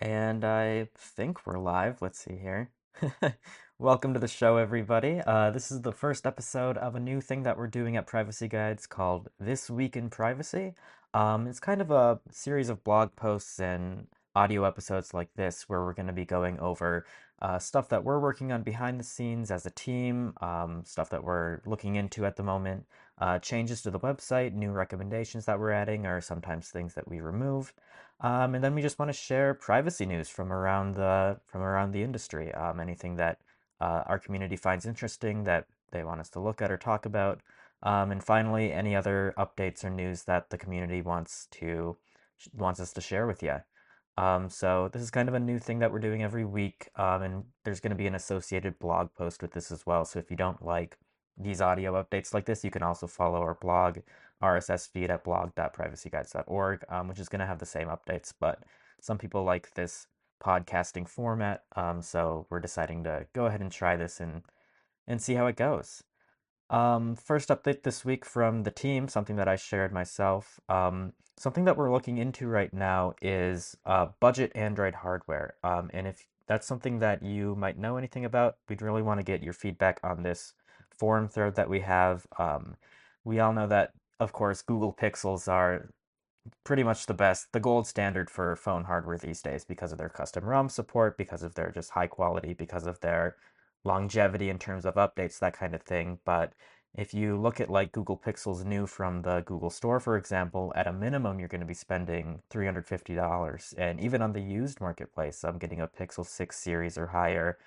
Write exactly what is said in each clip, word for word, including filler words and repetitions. And I think we're live. Let's see here. Welcome to the show, everybody. Uh, this is the first episode of a new thing that we're doing at Privacy Guides called This Week in Privacy. Um, it's kind of a series of blog posts and audio episodes like this where we're going to be going over uh, stuff that we're working on behind the scenes as a team, um, stuff that we're looking into at the moment, uh, changes to the website, new recommendations that we're adding, or sometimes things that we remove. Um, and then we just want to share privacy news from around the from around the industry, um, anything that uh, our community finds interesting that they want us to look at or talk about. Um, and finally, any other updates or news that the community wants to wants us to share with you. Um, so this is kind of a new thing that we're doing every week, um, and there's going to be an associated blog post with this as well. So if you don't like these audio updates like this, you can also follow our blog, R S S feed at blog dot privacy guides dot org, um, which is going to have the same updates. But some people like this podcasting format, um, so we're deciding to go ahead and try this and, and see how it goes. Um, first update this week from the team, something that I shared myself. Um, something that we're looking into right now is uh, budget Android hardware. Um, and if that's something that you might know anything about, we'd really want to get your feedback on this forum thread that we have. Um, we all know that, of course, Google Pixels are pretty much the best, the gold standard for phone hardware these days because of their custom ROM support, because of their just high quality, because of their longevity in terms of updates, that kind of thing. But if you look at like Google Pixels new from the Google Store, for example, at a minimum, you're going to be spending three hundred fifty dollars. And even on the used marketplace, I'm getting a Pixel six series or higher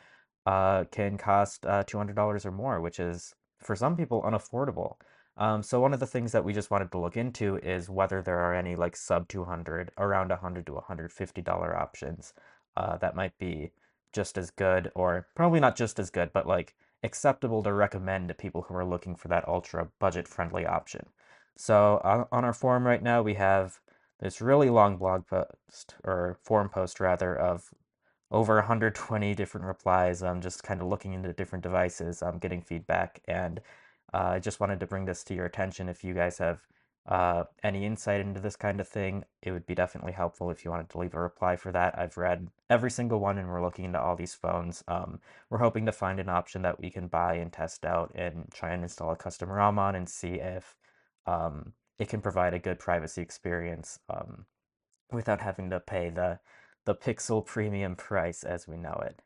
uh, can cost uh, two hundred dollars or more, which is for some people unaffordable. Um, so one of the things that we just wanted to look into is whether there are any like sub two hundred, around one hundred to one hundred fifty dollars options uh, that might be just as good, or probably not just as good, but like acceptable to recommend to people who are looking for that ultra budget friendly option. So on, on our forum right now, we have this really long blog post or forum post rather of over one hundred twenty different replies. I'm um, just kind of looking into different devices. I'm um, getting feedback, and uh, I just wanted to bring this to your attention. If you guys have uh, any insight into this kind of thing, it would be definitely helpful if you wanted to leave a reply for that. I've read every single one, and we're looking into all these phones. Um, we're hoping to find an option that we can buy and test out and try and install a custom ROM on and see if um, it can provide a good privacy experience um, without having to pay the, the Pixel premium price as we know it.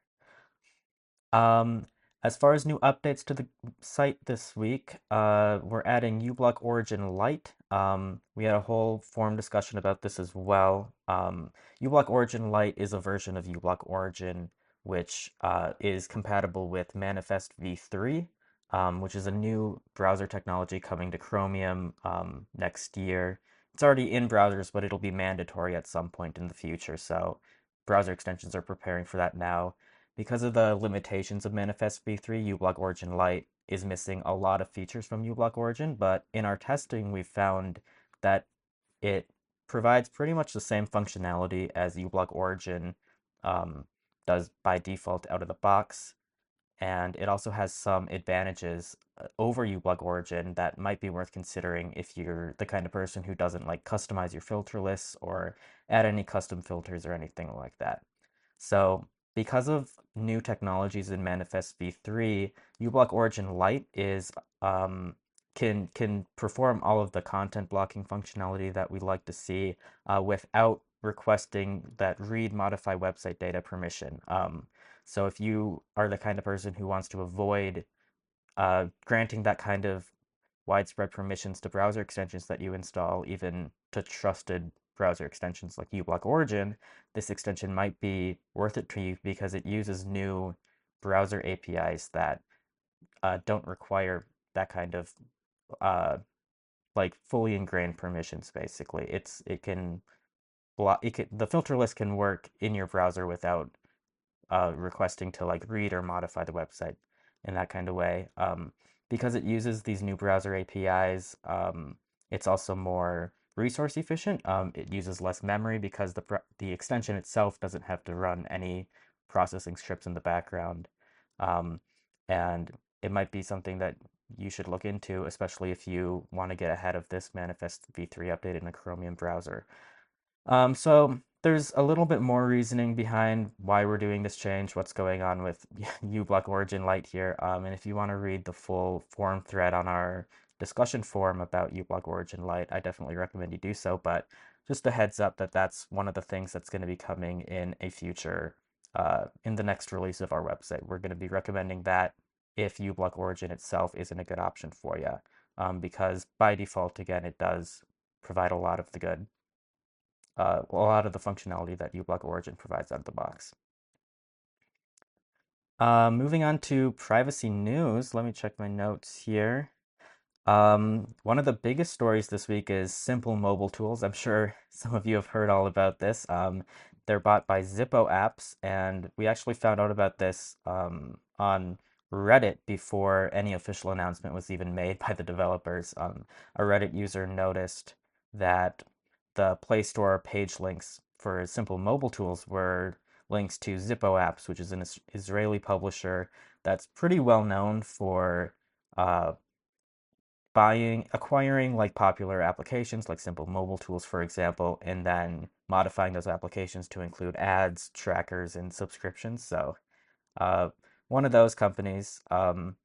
Um, As far as new updates to the site this week, uh, we're adding uBlock Origin Lite. Um, we had a whole forum discussion about this as well. Um, uBlock Origin Lite is a version of uBlock Origin, which uh, is compatible with Manifest V three, um, which is a new browser technology coming to Chromium um, next year. It's already in browsers, but it'll be mandatory at some point in the future. So browser extensions are preparing for that now. Because of the limitations of Manifest V three, uBlock Origin Lite is missing a lot of features from uBlock Origin, but in our testing, we found that it provides pretty much the same functionality as uBlock Origin um, does by default out of the box. And it also has some advantages over uBlock Origin that might be worth considering if you're the kind of person who doesn't like customize your filter lists or add any custom filters or anything like that. So because of new technologies in Manifest V three, uBlock Origin Lite is um, can can perform all of the content blocking functionality that we like to see uh, without requesting that read modify website data permission. Um, so if you are the kind of person who wants to avoid uh, granting that kind of widespread permissions to browser extensions that you install, even to trusted browser extensions like uBlock Origin, this extension might be worth it to you because it uses new browser A P Is that uh, don't require that kind of uh, like fully ingrained permissions. Basically, it's it can block it can, the filter list can work in your browser without uh, requesting to like read or modify the website in that kind of way. Um, because it uses these new browser A P Is, um, it's also more resource efficient. Um, it uses less memory because the the extension itself doesn't have to run any processing scripts in the background. Um, and it might be something that you should look into, especially if you want to get ahead of this Manifest V three update in a Chromium browser. Um, so there's a little bit more reasoning behind why we're doing this change, what's going on with uBlock Origin Lite here. Um, and if you want to read the full forum thread on our discussion forum about uBlock Origin Lite, I definitely recommend you do so. But just a heads up that that's one of the things that's going to be coming in a future, uh, in the next release of our website. We're going to be recommending that if uBlock Origin itself isn't a good option for you, um, because by default, again, it does provide a lot of the good, uh, a lot of the functionality that uBlock Origin provides out of the box. Uh, moving on to privacy news, let me check my notes here. Um, one of the biggest stories this week is Simple Mobile Tools. I'm sure some of you have heard all about this. Um, they're bought by Zippo Apps, and we actually found out about this um, on Reddit before any official announcement was even made by the developers. Um, a Reddit user noticed that the Play Store page links for Simple Mobile Tools were links to Zippo Apps, which is an Israeli publisher that's pretty well known for uh, buying, acquiring like popular applications like Simple Mobile Tools, for example, and then modifying those applications to include ads, trackers, and subscriptions. So uh, one of those companies. Um,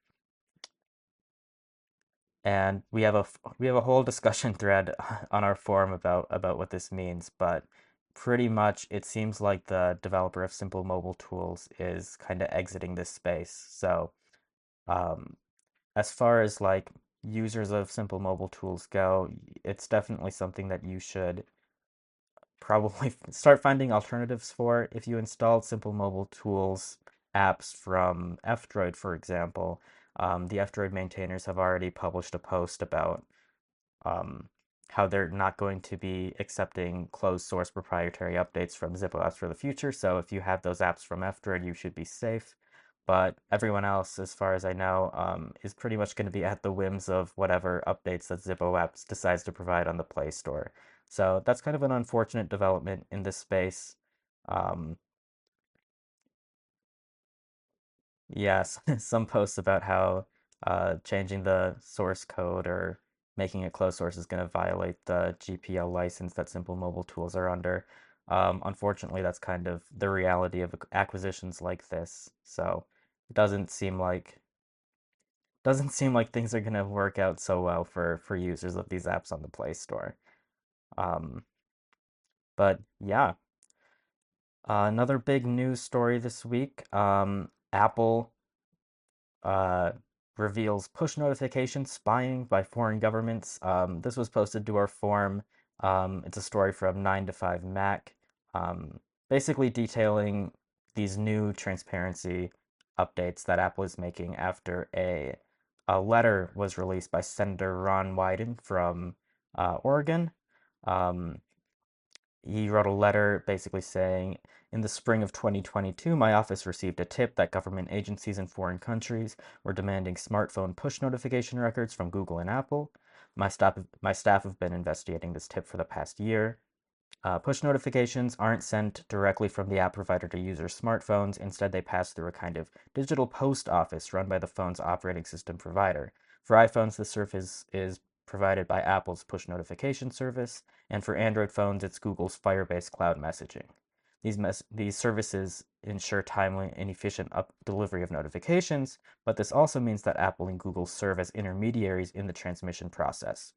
and we have a we have a whole discussion thread on our forum about about what this means. But pretty much, it seems like the developer of Simple Mobile Tools is kind of exiting this space. So um, as far as like users of Simple Mobile Tools go, it's definitely something that you should probably start finding alternatives for. If you installed Simple Mobile Tools apps from F-Droid, for example, um, the F-Droid maintainers have already published a post about um, how they're not going to be accepting closed source proprietary updates from Zippo Apps for the future. So if you have those apps from F-Droid, you should be safe. But everyone else, as far as I know, um, is pretty much going to be at the whims of whatever updates that Zippo Apps decides to provide on the Play Store. So that's kind of an unfortunate development in this space. Um, yes, some posts about how uh, changing the source code or making it closed source is going to violate the G P L license that Simple Mobile Tools are under. Um, unfortunately, that's kind of the reality of acquisitions like this. So it doesn't seem like doesn't seem like things are going to work out so well for for users of these apps on the Play Store. Um, but yeah, uh, another big news story this week. Um, Apple uh, reveals push notification spying by foreign governments. Um, this was posted to our forum. Um, it's a story from nine to five Mac. Um, basically detailing these new transparency updates that Apple is making after a, a letter was released by Senator Ron Wyden from uh, Oregon. Um, he wrote a letter basically saying, in the spring of twenty twenty-two, my office received a tip that government agencies in foreign countries were demanding smartphone push notification records from Google and Apple. My staff, my staff have been investigating this tip for the past year. Uh, push notifications aren't sent directly from the app provider to users' smartphones. Instead, they pass through a kind of digital post office run by the phone's operating system provider. For iPhones, the service is provided by Apple's push notification service, and for Android phones, it's Google's Firebase Cloud Messaging. These mes- these services ensure timely and efficient up- delivery of notifications, but this also means that Apple and Google serve as intermediaries in the transmission process.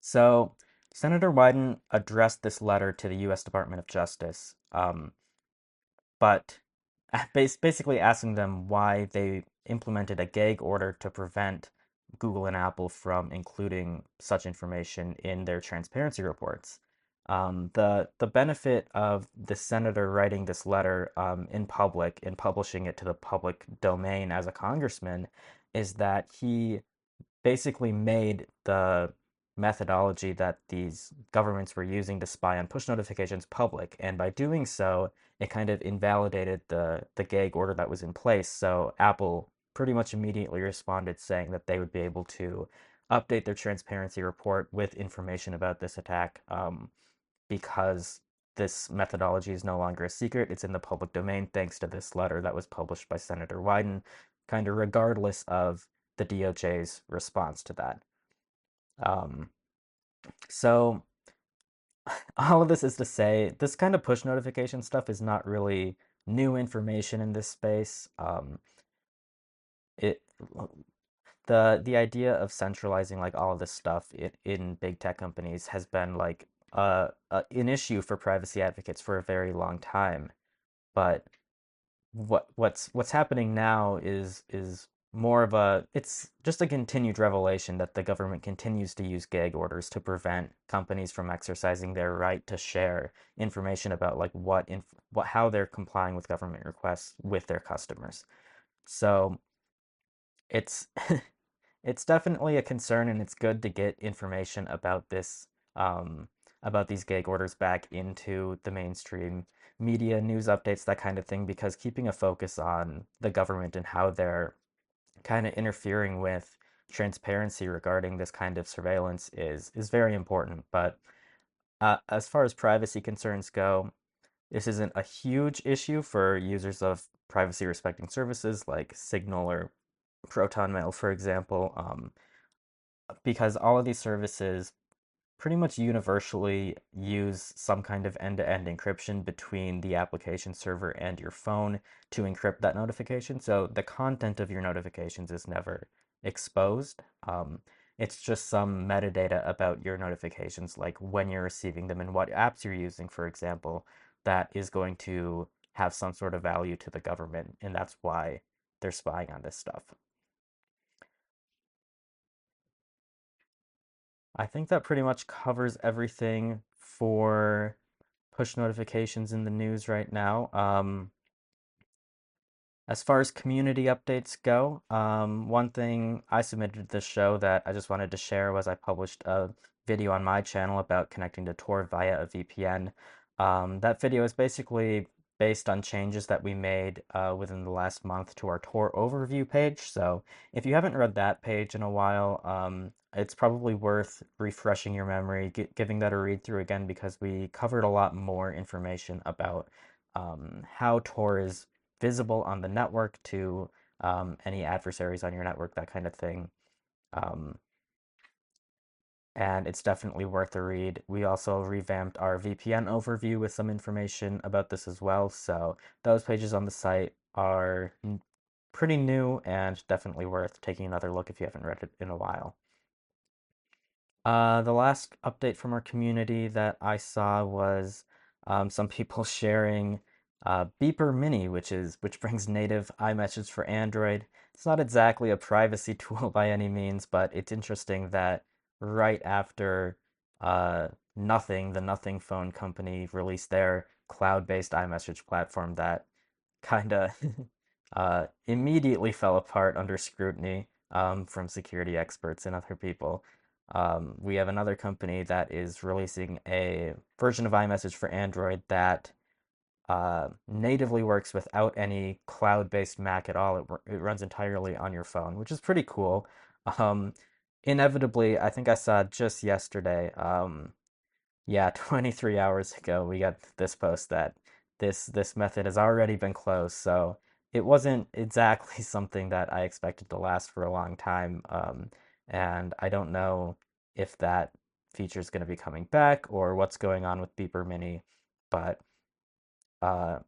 So Senator Wyden addressed this letter to the U S Department of Justice, um, but basically asking them why they implemented a gag order to prevent Google and Apple from including such information in their transparency reports. Um, the the benefit of the senator writing this letter um, in public and publishing it to the public domain as a congressman is that he basically made the methodology that these governments were using to spy on push notifications public, and by doing so, it kind of invalidated the the gag order that was in place. So Apple pretty much immediately responded saying that they would be able to update their transparency report with information about this attack, um, because this methodology is no longer a secret. It's in the public domain thanks to this letter that was published by Senator Wyden, kind of regardless of the D O J's response to that. Um, so all of this is to say, this kind of push notification stuff is not really new information in this space. Um, it the the idea of centralizing like all of this stuff in, in big tech companies has been like uh, uh an issue for privacy advocates for a very long time. But what what's what's happening now is is more of a, it's just a continued revelation that the government continues to use gag orders to prevent companies from exercising their right to share information about like what inf what how they're complying with government requests with their customers. So it's it's definitely a concern, and it's good to get information about this um about these gag orders back into the mainstream media, news updates, that kind of thing, because keeping a focus on the government and how they're kind of interfering with transparency regarding this kind of surveillance is is very important. But uh, as far as privacy concerns go, this isn't a huge issue for users of privacy respecting services like Signal or ProtonMail, for example, um, because all of these services pretty much universally use some kind of end-to-end encryption between the application server and your phone to encrypt that notification. So the content of your notifications is never exposed. Um, it's just some metadata about your notifications, like when you're receiving them and what apps you're using, for example, that is going to have some sort of value to the government. And that's why they're spying on this stuff. I think that pretty much covers everything for push notifications in the news right now. Um, as far as community updates go, um, one thing I submitted to this show that I just wanted to share was I published a video on my channel about connecting to Tor via a V P N. Um, that video is basically based on changes that we made uh, within the last month to our Tor overview page. So if you haven't read that page in a while, um, it's probably worth refreshing your memory, g giving that a read through again, because we covered a lot more information about um, how Tor is visible on the network to um, any adversaries on your network, that kind of thing. Um, and it's definitely worth a read. We also revamped our V P N overview with some information about this as well. So those pages on the site are pretty new and definitely worth taking another look if you haven't read it in a while. Uh, the last update from our community that I saw was um, some people sharing uh, Beeper Mini, which is which brings native iMessage for Android. It's not exactly a privacy tool by any means, but it's interesting that right after uh, Nothing, the Nothing phone company, released their cloud-based iMessage platform, that kind of uh, immediately fell apart under scrutiny um, from security experts and other people. Um, we have another company that is releasing a version of iMessage for Android that uh, natively works without any cloud-based Mac at all. It, it runs entirely on your phone, which is pretty cool. Um, inevitably, I think I saw just yesterday, um, yeah, twenty-three hours ago, we got this post that this, this method has already been closed. So it wasn't exactly something that I expected to last for a long time. Um, And I don't know if that feature is going to be coming back or what's going on with Beeper Mini, but uh,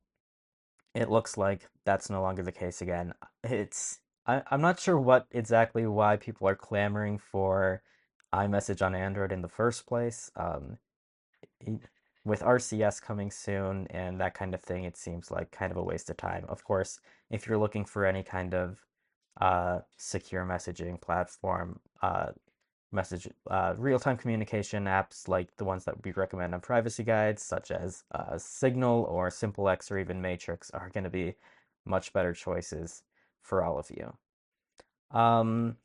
it looks like that's no longer the case again. It's I, I'm not sure what exactly why people are clamoring for iMessage on Android in the first place. Um, with R C S coming soon and that kind of thing, it seems like kind of a waste of time. Of course, if you're looking for any kind of uh secure messaging platform, uh message uh real-time communication apps like the ones that we recommend on Privacy Guides, such as uh Signal or SimpleX or even Matrix, are going to be much better choices for all of you. Um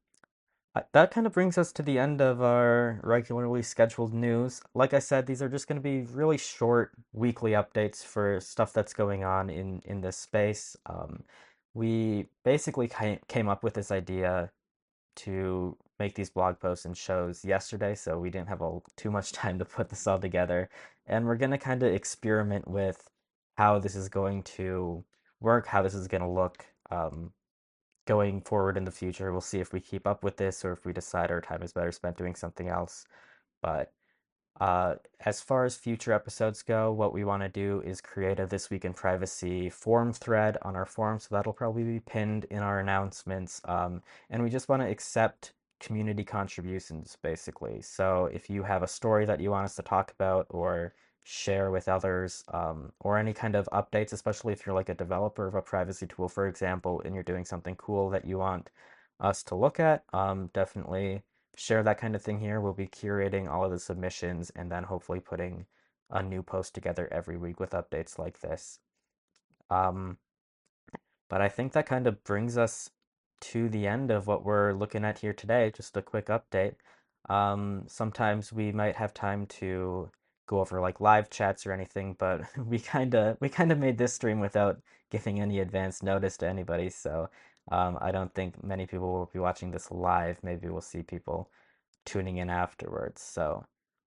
that kind of brings us to the end of our regularly scheduled news. Like I said, these are just going to be really short weekly updates for stuff that's going on in in this space. um We basically came up with this idea to make these blog posts and shows yesterday, so we didn't have a, too much time to put this all together. And we're going to kind of experiment with how this is going to work, how this is going to look um, going forward in the future. We'll see if we keep up with this or if we decide our time is better spent doing something else. But Uh, as far as future episodes go, what we want to do is create a This Week in Privacy forum thread on our forum, so that'll probably be pinned in our announcements. Um, and we just want to accept community contributions, basically. So if you have a story that you want us to talk about or share with others, um, or any kind of updates, especially if you're like a developer of a privacy tool, for example, and you're doing something cool that you want us to look at, um, definitely share that kind of thing here. We'll be curating all of the submissions and then hopefully putting a new post together every week with updates like this. Um, but I think that kind of brings us to the end of what we're looking at here today, just a quick update. Um, sometimes we might have time to go over like live chats or anything, but we kind of we kind of made this stream without giving any advance notice to anybody, so Um, I don't think many people will be watching this live. Maybe we'll see people tuning in afterwards. So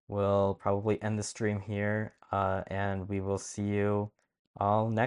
we'll probably end the stream here, uh, and we will see you all next.